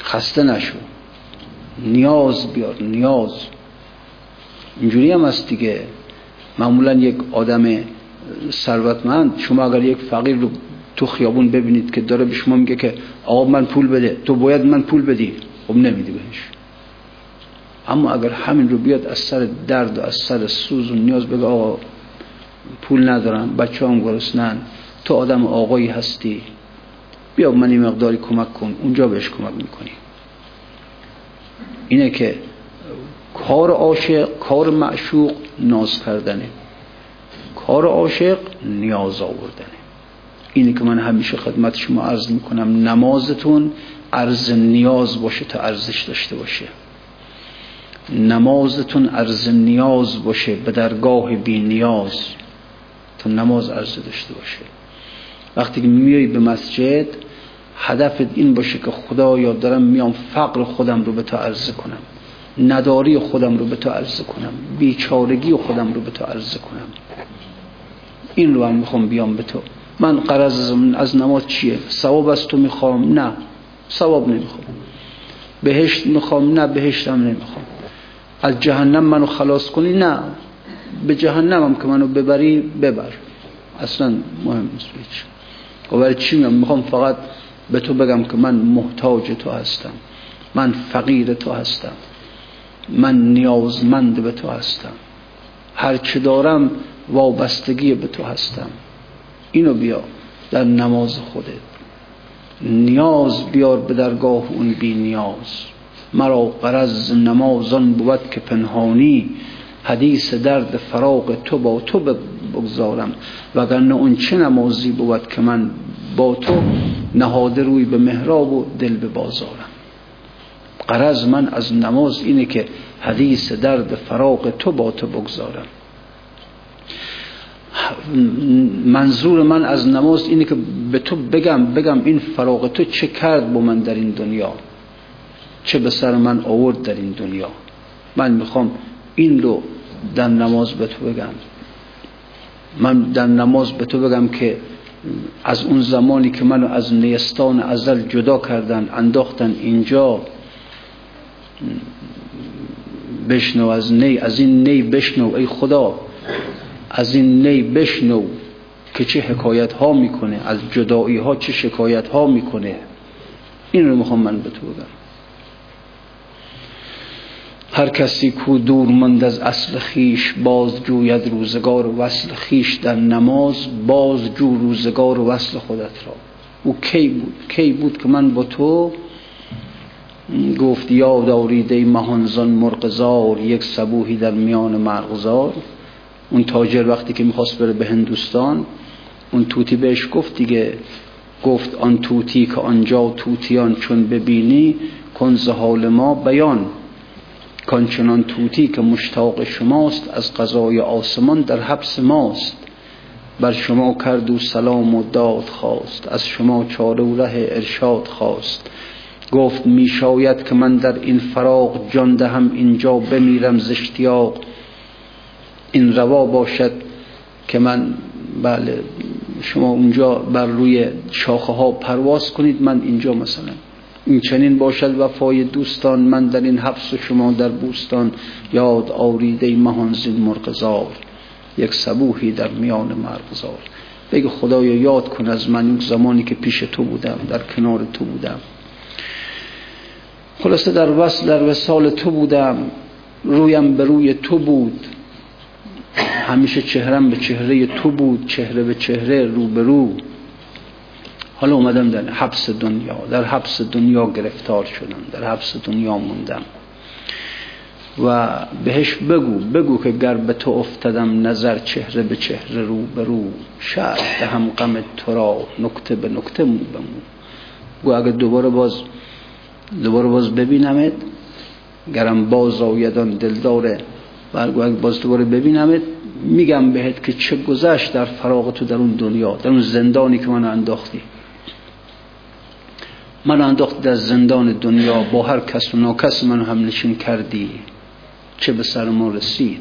خسته نشو، نیاز بیار. نیاز اینجوری هم هست دیگه. معمولا یک آدم ثروتمند شما اگر یک فقیر رو تو خیابون ببینید که داره به شما میگه که آقا من پول بده، تو باید من پول بدی، خب نمیدی بهش. اما اگر همین رو بیاد از سر درد و از سر سوز و نیاز بگه آقا پول ندارم، بچه‌ام گرسنن، تو آدم آقایی هستی، بیا من این مقداری کمک کن، اونجا بهش کمک میکنی. اینه که کار عاشق، کار معشوق ناز کردنه، کار عاشق نیاز آوردنه. اینه که من همیشه خدمت شما عرض میکنم نمازتون عرض نیاز باشه تا ارزش داشته باشه، نمازتون عرض نیاز باشه به درگاه بی نیاز تا نماز عرض داشته باشه. وقتی که میایی به مسجد هدفت این باشه که خدا یاد دارم میام فقر خودم رو به تو عرضه کنم، نداری خودم رو به تو عرضه کنم، بیچارگی خودم رو به تو عرضه کنم، این رو هم میخوام بیام به تو. من قرض از نماز چیه؟ ثواب از تو میخوام؟ نه ثواب نمیخوام. بهشت میخوام؟ نه بهشتم نمیخوام. از جهنم منو خلاص کنی؟ نه به جهنم هم که منو ببری ببر، اصلا مهم نیست. و برای چی میخوام؟ فقط به تو بگم که من محتاج تو هستم، من فقیر تو هستم، من نیازمند به تو هستم، هر چه دارم وابستگی به تو هستم. اینو بیا در نماز خودت نیاز بیار به درگاه اون بی نیاز. مرا قرض نمازان بود که پنهانی، حدیث درد فراق تو با تو بگذارم، وگرنه اون چه نمازی بود که من با تو نهاده روی به محراب و دل به بازارم. قرض من از نماز اینه که حدیث درد فراق تو با تو بگذارم. منظور من از نماز اینه که به تو بگم این فراق تو چه کرد با من در این دنیا، چه به سر من آورد در این دنیا. من میخوام این رو در نماز به تو بگم. من در نماز به تو بگم که از اون زمانی که منو از نیستان ازل جدا کردن انداختن اینجا، بشنو از نی، از این نی بشنو ای خدا، از این نی بشنو که چه حکایت ها میکنه، از جدایی ها چه شکایت ها میکنه. این رو میخوام من به تو بگم. هر کسی کو دور ماند از اصل خیش، باز جوید روزگار و وصل خیش. در نماز باز جو روزگار و وصل خودت را. او کی بود که من با تو گفت یا داریده مهانزان مرغزار، یک صبوحی در میان مرغزار. اون تاجر وقتی که میخواست بره به هندوستان، اون توتی بهش گفت دیگه، گفت آن توتی که آنجا توتیان چون ببینی، کنز حال ما بیان. کانچنان توتی که مشتاق شماست، از قضای آسمان در حبس ماست. بر شما کرد و سلام و داد خواست، از شما چاره و ره ارشاد خواست. گفت می شاید که من در این فراق، جان دهم اینجا بمیرم ز اشتیاق. این روا باشد که من، بله شما اونجا بر روی شاخه ها پرواز کنید، من اینجا مثلا. این چنین باشد وفای دوستان، من در این حبس و شما در بوستان. یاد آوریده مهانزین مرغزار، یک صبوحی در میان مرغزار. بگه خدایا یاد کن از من یک زمانی که پیش تو بودم، در کنار تو بودم، خلاصه در وصال تو بودم، رویم به روی تو بود، همیشه چهرم به چهره تو بود، چهره به چهره، رو به رو. حالا اومدم در حبس دنیا، در حبس دنیا گرفتار شدم، در حبس دنیا موندم. و بهش بگو که گر به تو افتادم نظر، چهره به چهره، رو به رو، شرح هم غم تو را، نکته به نکته، مو به مو. گو اگه دوباره باز ببینمت، گرم باز آیدان دلداره، برگو اگه باز دوباره ببینمت، میگم بهت که چه گذشت در فراق تو در اون دنیا، در اون زندانی که منو انداختی در زندان دنیا، با هر کس و ناکس منو هم نشین کردی. چه به سر ما رسید،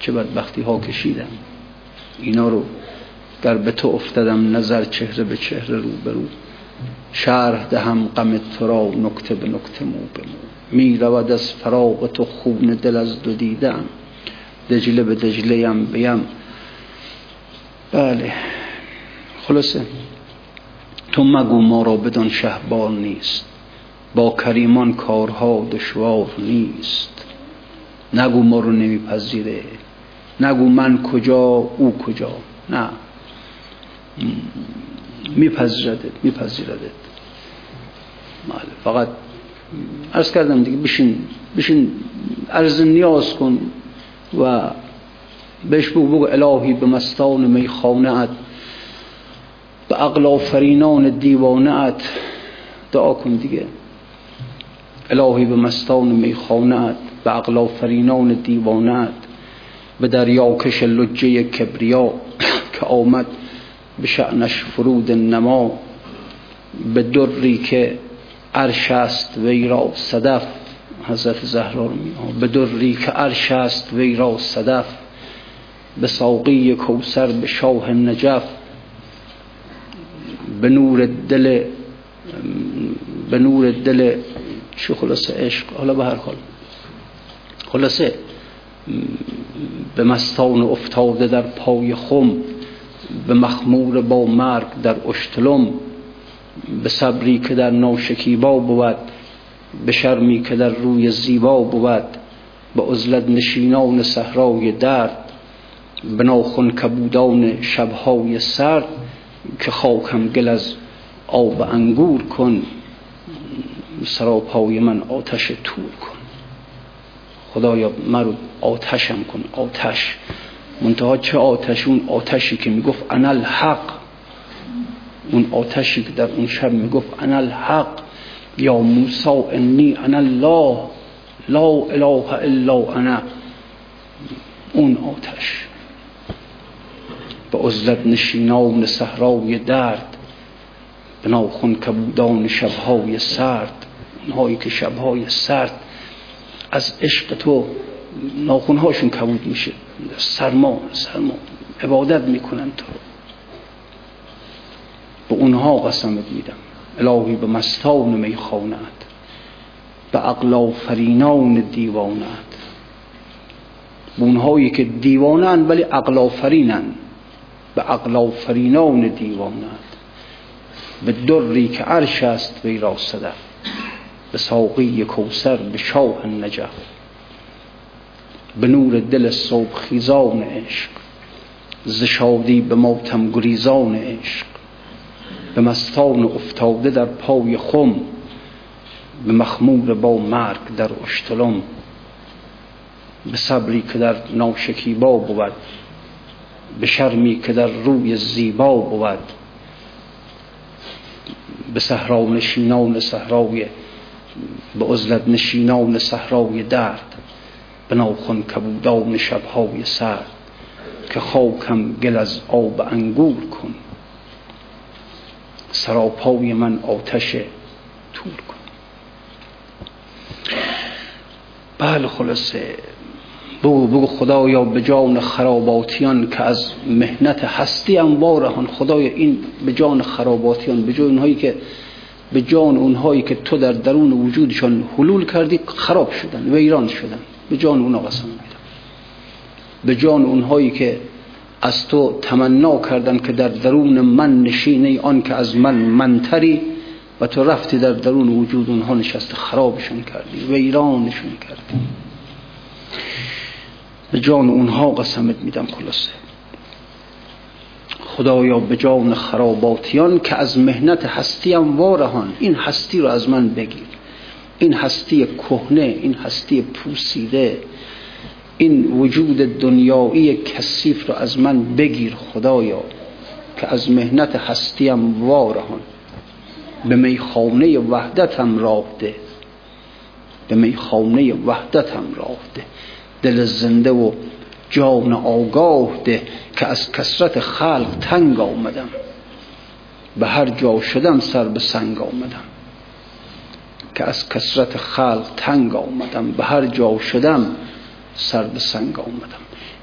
چه بدبختی ها کشیدم. اینا رو گر به تو افتادم نظر، چهره به چهره، رو به رو، شرح دهم غم تو را، نکته به نکته، مو به مو. می رود از فراق تو خون دل از دو دیدم، دجله به دجله هم بگم. بله خلاصه تو مگو ما را بدان شهبال نیست، با کریمان کارها دشوار نیست. نگو ما رو نمیپذیره، نگو من کجا او کجا، نه میپذیردت. فقط عرض کردم دیگه، بشین عرض نیاز کن و بهش بگو الهی به مستان میخانه ات، به عقل آفرینان دیوانه ات دعا کن دیگه. الهی به مستان میخانه ات، به عقل آفرینان دیوانه ات، به دریا کش لجه کبریا که آمد به شأنش فرود نما، به دری که عرش است وی را صدف، حضرت زهرا رو میگه، به دری که عرش است وی را صدف، به ساقی کوثر به شاه نجف، به نور دل چه خلاصه عشق. حالا به هر حال خلاصه به مستان افتاده در پای خم، به مخمور با مرگ در اشتلم، به صبری که در ناشکیبا بود، به شرمی که در روی زیبا بود، به عزلت نشینان صحرای درد، به ناخن کبودان شبهای سرد، که خاکم گل از آب انگور کن، سراپای من آتش تور کن. خدایا مرو آتشم کن، آتش منتها چه آتش؟ اون آتشی که میگفت انا الحق، اون آتشی که در اون شب میگفت انا الحق، یا موسی انی انا الله لا اله الا انا، اون آتش. به عزلت نشینان صحرای درد، به ناخن کبودان شبهای سرد، اونهایی که شبهای سرد از عشق تو ناخنهاشون کبود میشه، سرما عبادت میکنن تو. به اونها قسمت میدم الهی به مستان میخانه‌ات، به عقل آفرینان دیوانه‌ات، به اونهایی که دیوانه‌ان ولی عقل آفرینن، به عقل آفرینان دیوانه‌ات، به دری که عرش است وی را صدف، به ساقی کوثر به شاه نجف، به نور دل صبح خیزان عشق، ز شادی به ماتم گریزان عشق، به مستان افتاده در پای خم، به مخمور با مرگ در اشتلم، به صبری که در ناشکیبا بود، به شرمی که در روی زیبا بود، به عزلت نشینان صحرای درد، به ناخن کبودان شبهای سرد، که خاکم گل از آب انگور کن، سراپای من آتش تور کن. بله خلاصه بگو خدایا به جان خراباتیان که از مهنت هستی انوارهان، خدایا این به جان خراباتیان، به جان اونهایی که تو در درون وجودشان حلول کردی خراب شدن، ویران شدن، به جان اونها قسم میدم. به جان اونهایی که از تو تمنا کردن که در درون من نشینه آن که از منتری و تو رفتی در درون وجود اونها نشست، خرابشون کردی، ویرانشون کردی. به جان اونها قسمت میدم. خلاصه خدایا به جان خراباتیان که از مهنت هستیم وارهان، این هستی رو از من بگیر، این هستی کهنه، این هستی پوسیده، این وجود دنیایی کثیف رو از من بگیر خدایا، که از مهنت هستیم وارهان. به میخانه وحدتم راه ده، به میخانه وحدتم راه ده، دل زنده و جان آگاه ده، که از کثرت خلق تنگ آمدم، به هر جا شدم سر به سنگ آمدم،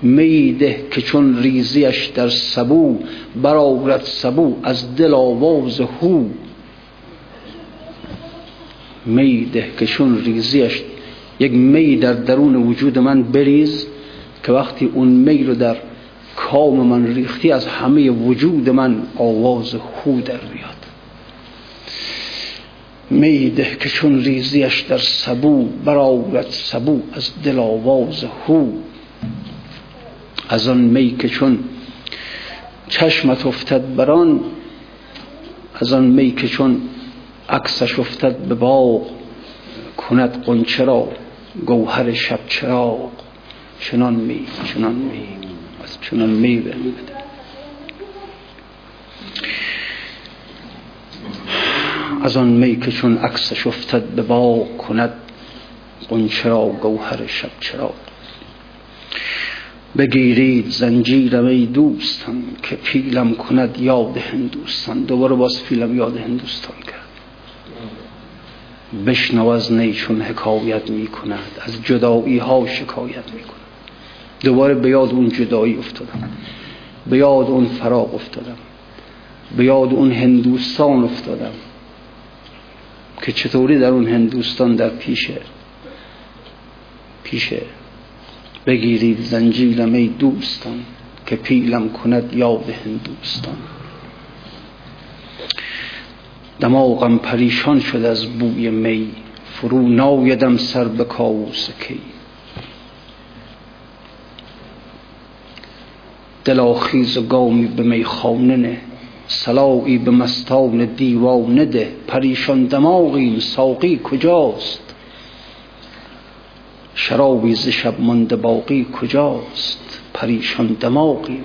میده که چون ریزیش در سبو، برآورد سبو از دل آواز هو، میده که چون ریزیش، یک می در درون وجود من بریز که وقتی اون میل رو در کام من ریختی، از همه وجود من آواز خو در بیاد. میده که چون ریزیش در سبو، برآورد سبو از دل آواز هو. از آن می که چون چشمت افتد بران، از آن می که چون عکسش افتد به باغ، کند غنچه را گوهر شب چراغ. چنان می از چنان می بده. از آن می که چون عکسش افتد به باغ، کند غنچه را گوهر شب چراغ. بگیرید زنجیرم ای دوستان، که پیلم کند یاد هندوستان. دوباره باز پیلم یاد هندوستان کرد. بشنو از نی چون حکایت می کند، از جدایی ها شکایت می کند. دوباره به یاد اون جدایی افتادم، به یاد اون فراق افتادم، به یاد اون هندوستان افتادم که چطوری در اون هندوستان در پیشه بگیرید زنجیرم ای دوستان، که پیلم کند یاد هندوستان. دماغم پریشان شد از بوی می، فرو نایدم سر به کاووس کی. دلاخیز گامی به میخانه نه، صلایی به مستان دیوانه ده. پریشان دماغیم ساقی کجاست؟ شرابی ز شب مانده باقی کجاست؟ پریشان دماغیم.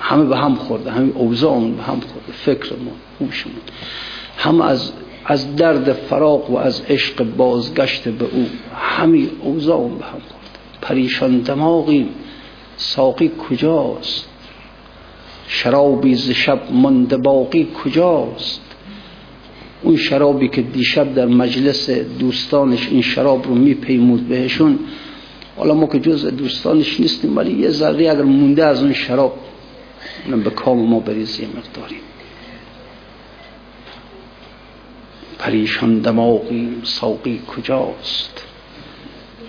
همه به هم خورده، همه اوضاعمون به هم خورده، فکرمون، هوشمون، هم از درد فراق و از عشق بازگشت به او، همه اوضاعمون به هم خورده. پریشان دماغیم ساقی کجاست؟ شرابی ز شب مانده باقی کجاست؟ اون شرابی که دیشب در مجلس دوستانش این شراب رو میپیمود بهشون، حالا ما که جز دوستانش نیستیم، ولی یه ذره اگر مونده از اون شراب به کام ما بریزی مقداری. پریشان دماغیم ساقی کجاست؟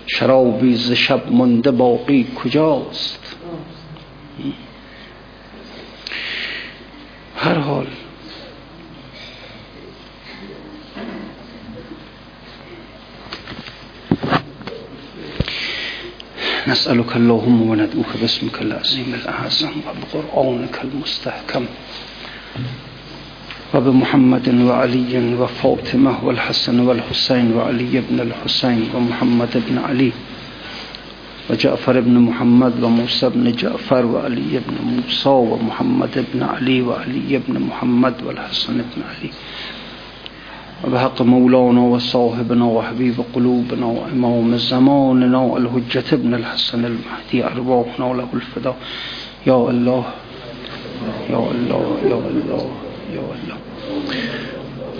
شرابی ز شب مانده باقی کجاست؟ هر حال نسألك اللهم وندعوك باسمك العظيم الأعظم، وبقرآنك المستحكم، وبمحمد وعلي وفاطمة والحسن والحسين وعلي بن الحسين ومحمد بن علي وجعفر بن محمد وموسى بن جعفر وعلي بن موسى ومحمد بن علي وعلي بن محمد والحسن بن علي، وبحق مولانا وصاحبنا وحبيب قلوبنا وإمام زماننا الحجة ابن الحسن المهدي، أرواحنا له الفداء. يا الله يا الله يا الله يا الله.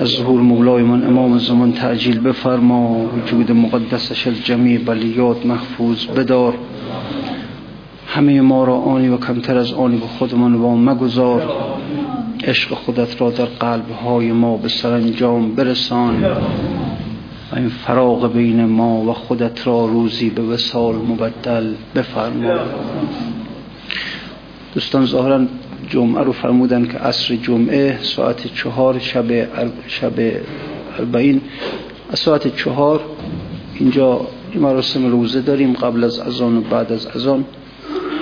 از ظهور مولای من امام زمان تعجیل بفرما، وجود مقدسش از جمیع بلیات محفوظ بدار. همه ما را آنی و کمتر از آنی به خودمان وام مگذار. عشق خودت را در قلب‌های ما به سرانجام برسان و این فراق بین ما و خودت را روزی به وصال مبدل بفرما. دوستان ظاهرا جمعه رو فرمودن که عصر جمعه ساعت 4 شب اربعین، از ساعت 4 اینجا مراسم روزه داریم، قبل از اذان و بعد از اذان.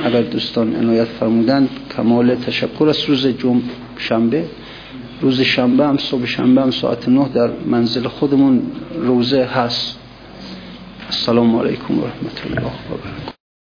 اگر دوستان عنایت فرمودند، کمال تشکر است. روز شنبه، روز شنبه هم صبح شنبه هم ساعت 9 در منزل خودمون روزه هست. السلام علیکم و رحمت الله و برکاته.